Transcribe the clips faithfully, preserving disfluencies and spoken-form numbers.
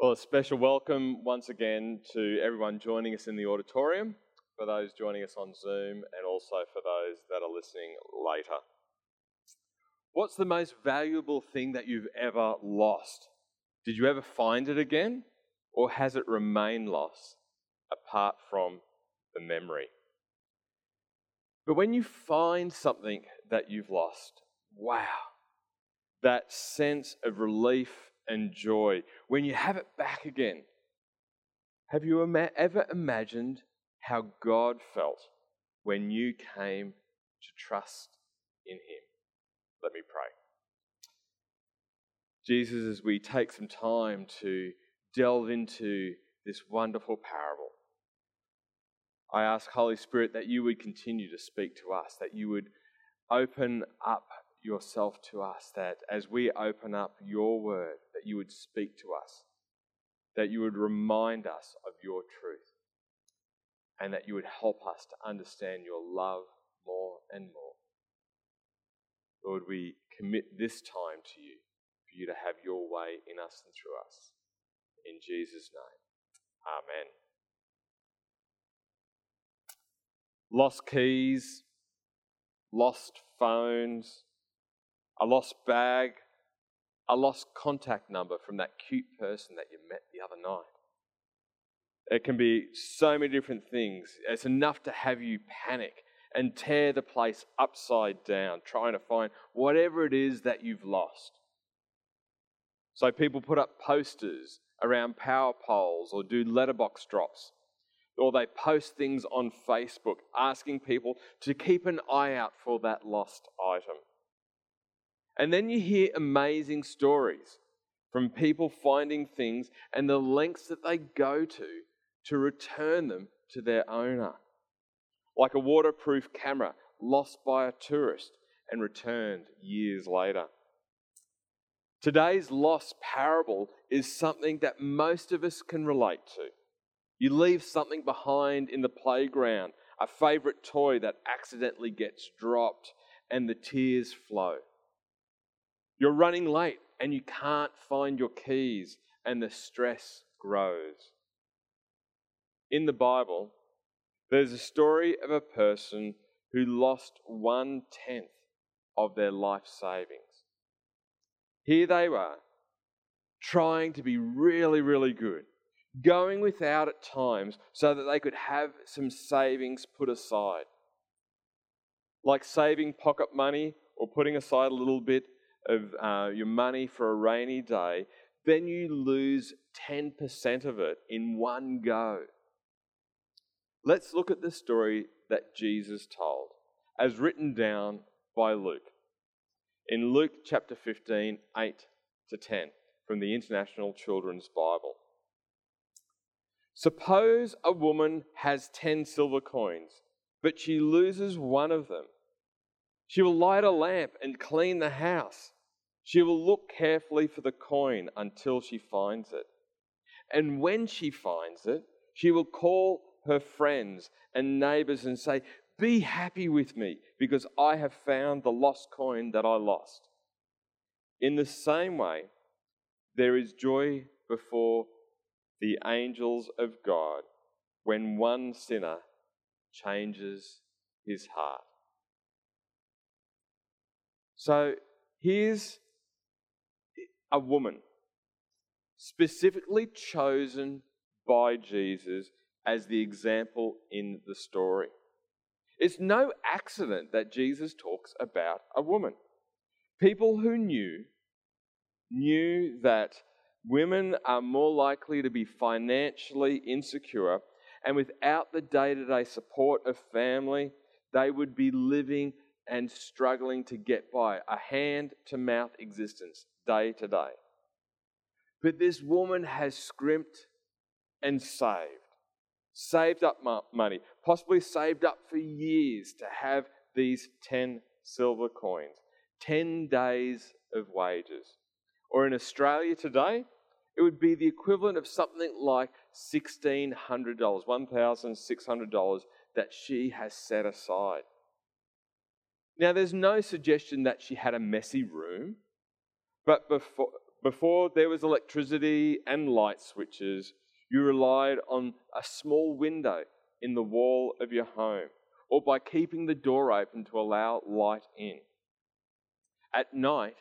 Well, a special welcome once again to everyone joining us in the auditorium, for those joining us on Zoom, and also for those that are listening later. What's the most valuable thing that you've ever lost? Did you ever find it again, or has it remained lost apart from the memory? But when you find something that you've lost, wow, that sense of relief and joy when you have it back again. Have you ima- ever imagined how God felt when you came to trust in Him? Let me pray. Jesus, as we take some time to delve into this wonderful parable, I ask, Holy Spirit, that you would continue to speak to us, that you would open up yourself to us, that as we open up your word, that you would speak to us, that you would remind us of your truth, and that you would help us to understand your love more and more. Lord, we commit this time to you, for you to have your way in us and through us. In Jesus' name, amen. Lost keys, lost phones, a lost bag, a lost contact number from that cute person that you met the other night. It can be so many different things. It's enough to have you panic and tear the place upside down, trying to find whatever it is that you've lost. So people put up posters around power poles or do letterbox drops, or they post things on Facebook asking people to keep an eye out for that lost item. And then you hear amazing stories from people finding things and the lengths that they go to to return them to their owner. Like a waterproof camera lost by a tourist and returned years later. Today's lost parable is something that most of us can relate to. You leave something behind in the playground, a favourite toy that accidentally gets dropped, and the tears flow. You're running late and you can't find your keys, and the stress grows. In the Bible, there's a story of a person who lost one-tenth of their life savings. Here they were, trying to be really, really good, going without at times so that they could have some savings put aside. Like saving pocket money or putting aside a little bit of uh, your money for a rainy day, then you lose ten percent of it in one go. Let's look at the story that Jesus told, as written down by Luke. In Luke chapter fifteen, eight to ten, from the International Children's Bible. Suppose a woman has ten silver coins, but she loses one of them. She will light a lamp and clean the house. She will look carefully for the coin until she finds it. And when she finds it, she will call her friends and neighbours and say, "Be happy with me, because I have found the lost coin that I lost." In the same way, there is joy before the angels of God when one sinner changes his heart. So here's a woman specifically chosen by Jesus as the example in the story. It's no accident that Jesus talks about a woman. People who knew, knew that women are more likely to be financially insecure, and without the day-to-day support of family, they would be living and struggling to get by, a hand-to-mouth existence, day to day. But this woman has scrimped and saved, saved up money, possibly saved up for years to have these ten silver coins, ten days of wages. Or in Australia today, it would be the equivalent of something like sixteen hundred dollars, one thousand six hundred dollars that she has set aside. Now, there's no suggestion that she had a messy room, but before, before there was electricity and light switches, you relied on a small window in the wall of your home, or by keeping the door open to allow light in. At night,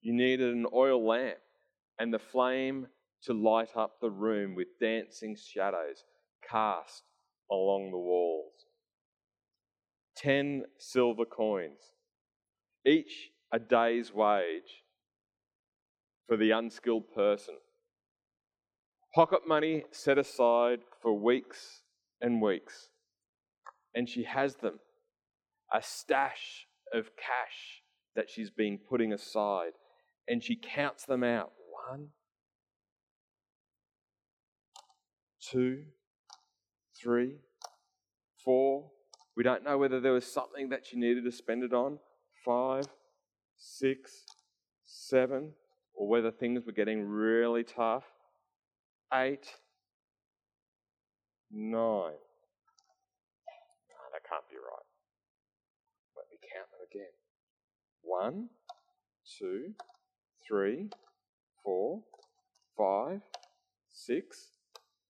you needed an oil lamp and the flame to light up the room with dancing shadows cast along the walls. Ten silver coins, each a day's wage for the unskilled person. Pocket money set aside for weeks and weeks. And she has them, a stash of cash that she's been putting aside. And she counts them out. One, two, three, four. We don't know whether there was something that she needed to spend it on. Five, six, seven, or whether things were getting really tough. Eight, nine. No, that can't be right. Let me count them again. One, two, three, four, five, six,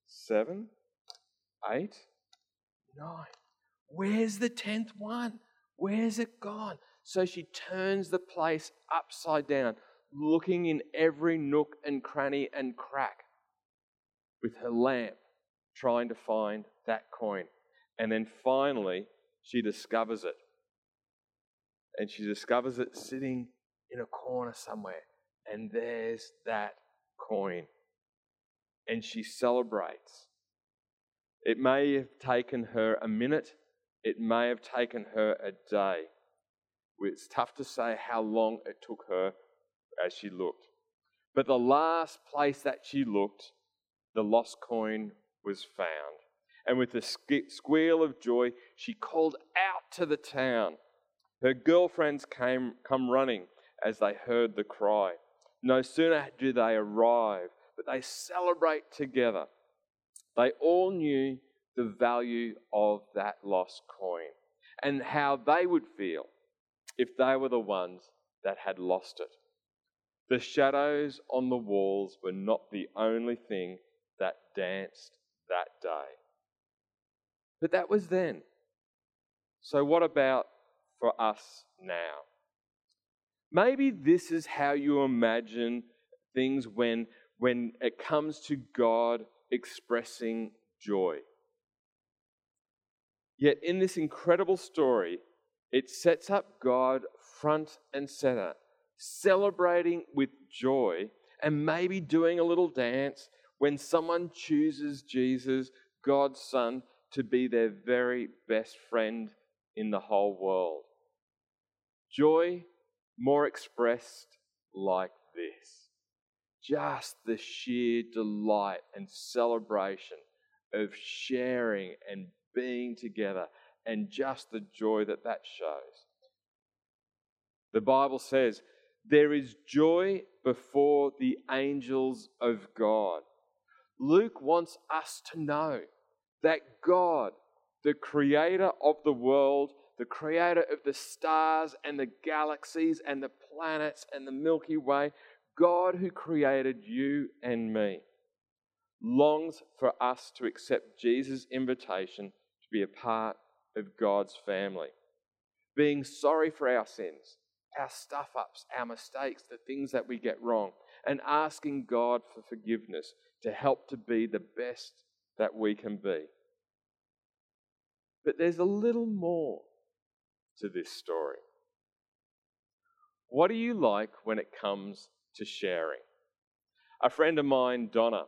seven, eight, nine. Where's the tenth one? Where's it gone? So she turns the place upside down, looking in every nook and cranny and crack with her lamp, trying to find that coin. And then finally, she discovers it. And she discovers it sitting in a corner somewhere. And there's that coin. And she celebrates. It may have taken her a minute. It may have taken her a day. It's tough to say how long it took her as she looked. But the last place that she looked, the lost coin was found. And with a squeal of joy, she called out to the town. Her girlfriends came come running as they heard the cry. No sooner do they arrive, but they celebrate together. They all knew the value of that lost coin and how they would feel if they were the ones that had lost it. The shadows on the walls were not the only thing that danced that day. But that was then. So what about for us now? Maybe this is how you imagine things when, when it comes to God expressing joy. Yet in this incredible story, it sets up God front and center, celebrating with joy and maybe doing a little dance when someone chooses Jesus, God's Son, to be their very best friend in the whole world. Joy more expressed like this. Just the sheer delight and celebration of sharing and being together and just the joy that that shows. The Bible says, there is joy before the angels of God. Luke wants us to know that God, the creator of the world, the creator of the stars and the galaxies and the planets and the Milky Way, God who created you and me, longs for us to accept Jesus' invitation to be a part of God's family. Being sorry for our sins, our stuff-ups, our mistakes, the things that we get wrong, and asking God for forgiveness, to help to be the best that we can be. But there's a little more to this story. What do you like when it comes to sharing? A friend of mine, Donna,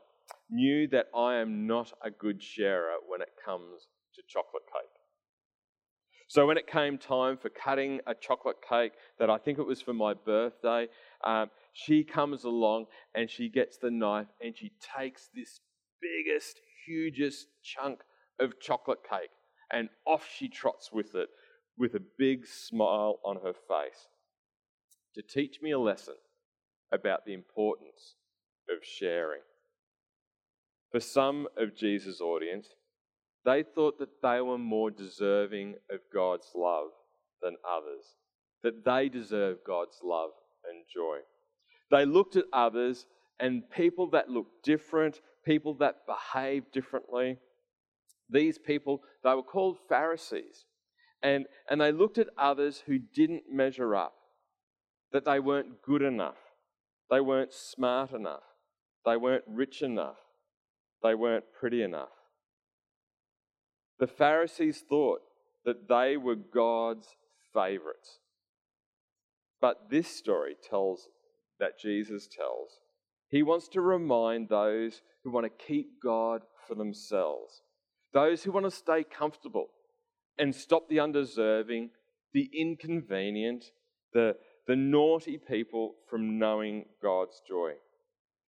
knew that I am not a good sharer when it comes to chocolate cake. So when it came time for cutting a chocolate cake that I think it was for my birthday, um, she comes along and she gets the knife and she takes this biggest, hugest chunk of chocolate cake and off she trots with it with a big smile on her face to teach me a lesson about the importance of sharing. For some of Jesus' audience, they thought that they were more deserving of God's love than others, that they deserved God's love and joy. They looked at others and people that looked different, people that behaved differently. These people, they were called Pharisees. And, and they looked at others who didn't measure up, that they weren't good enough, they weren't smart enough, they weren't rich enough, they weren't pretty enough. The Pharisees thought that they were God's favourites. But this story tells, that Jesus tells, he wants to remind those who want to keep God for themselves, those who want to stay comfortable, and stop the undeserving, the inconvenient, the, the naughty people from knowing God's joy.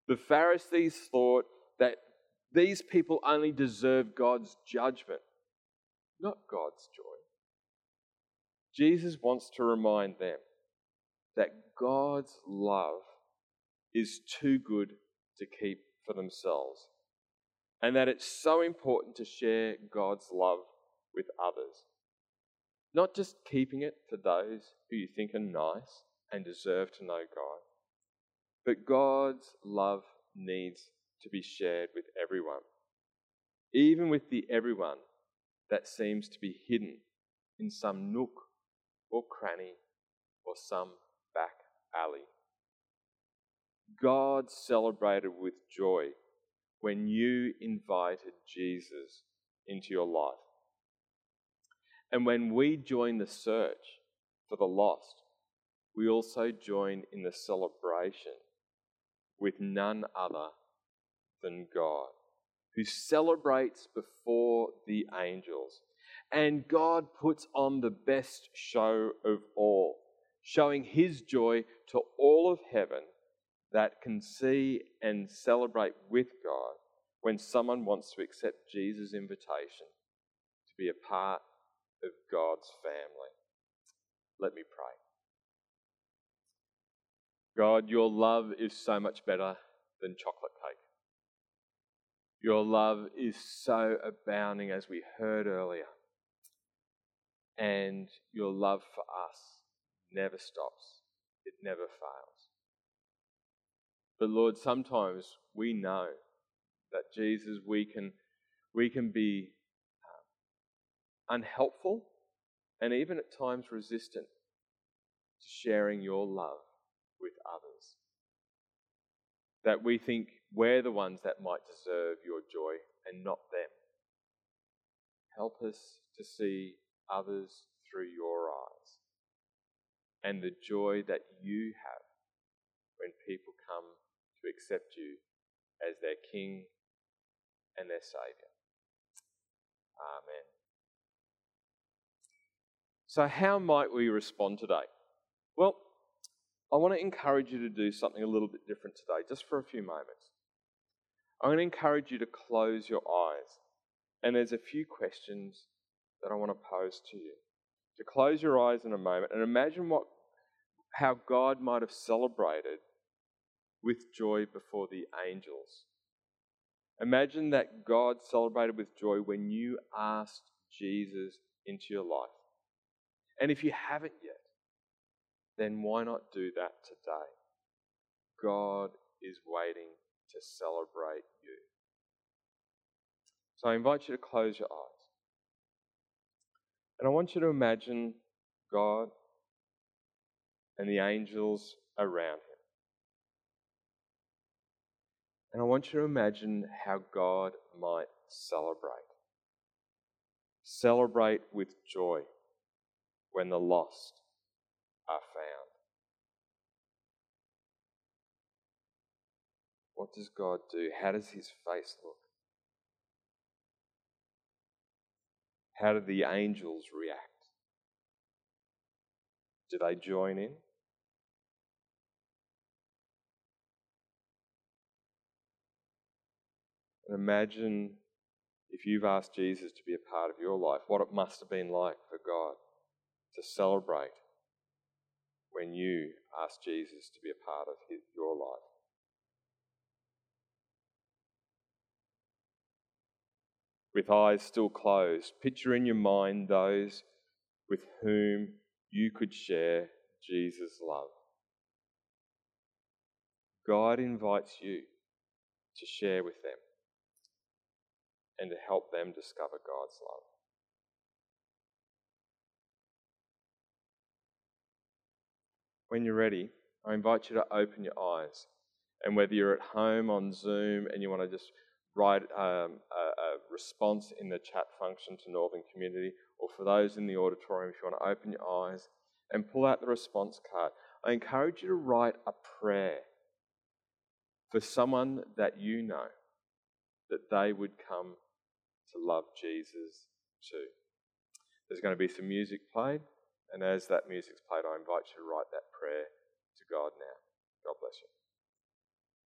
The Pharisees thought that these people only deserve God's judgment, not God's joy. Jesus wants to remind them that God's love is too good to keep for themselves, and that it's so important to share God's love with others. Not just keeping it for those who you think are nice and deserve to know God, but God's love needs to be shared with everyone, even with the everyone that seems to be hidden in some nook or cranny or some back alley. God celebrated with joy when you invited Jesus into your life. And when we join the search for the lost, we also join in the celebration with none other than God, who celebrates before the angels. And God puts on the best show of all, showing his joy to all of heaven that can see and celebrate with God when someone wants to accept Jesus' invitation to be a part of God's family. Let me pray. God, your love is so much better than chocolate cake. Your love is so abounding, as we heard earlier. And your love for us never stops. It never fails. But Lord, sometimes we know that, Jesus, we can, we can be unhelpful and even at times resistant to sharing your love with others. That we think we're the ones that might deserve your joy and not them. Help us to see others through your eyes and the joy that you have when people come to accept you as their King and their Saviour. Amen. So how might we respond today? Well, I want to encourage you to do something a little bit different today, just for a few moments. I'm going to encourage you to close your eyes. And there's a few questions that I want to pose to you. To close your eyes in a moment and imagine what, how God might have celebrated with joy before the angels. Imagine that God celebrated with joy when you asked Jesus into your life. And if you haven't yet, then why not do that today? God is waiting to celebrate you. So I invite you to close your eyes. And I want you to imagine God and the angels around him. And I want you to imagine how God might celebrate. Celebrate with joy when the lost are found. What does God do? How does his face look? How do the angels react? Do they join in? Imagine if you've asked Jesus to be a part of your life, what it must have been like for God to celebrate when you ask Jesus to be a part of his, your life. With eyes still closed, picture in your mind those with whom you could share Jesus' love. God invites you to share with them and to help them discover God's love. When you're ready, I invite you to open your eyes. And whether you're at home on Zoom and you want to just write um, a, a response in the chat function to Northern Community, or for those in the auditorium, if you want to open your eyes and pull out the response card, I encourage you to write a prayer for someone that you know, that they would come to love Jesus too. There's going to be some music played, and as that music's played, I invite you to write that prayer to God now. God bless you.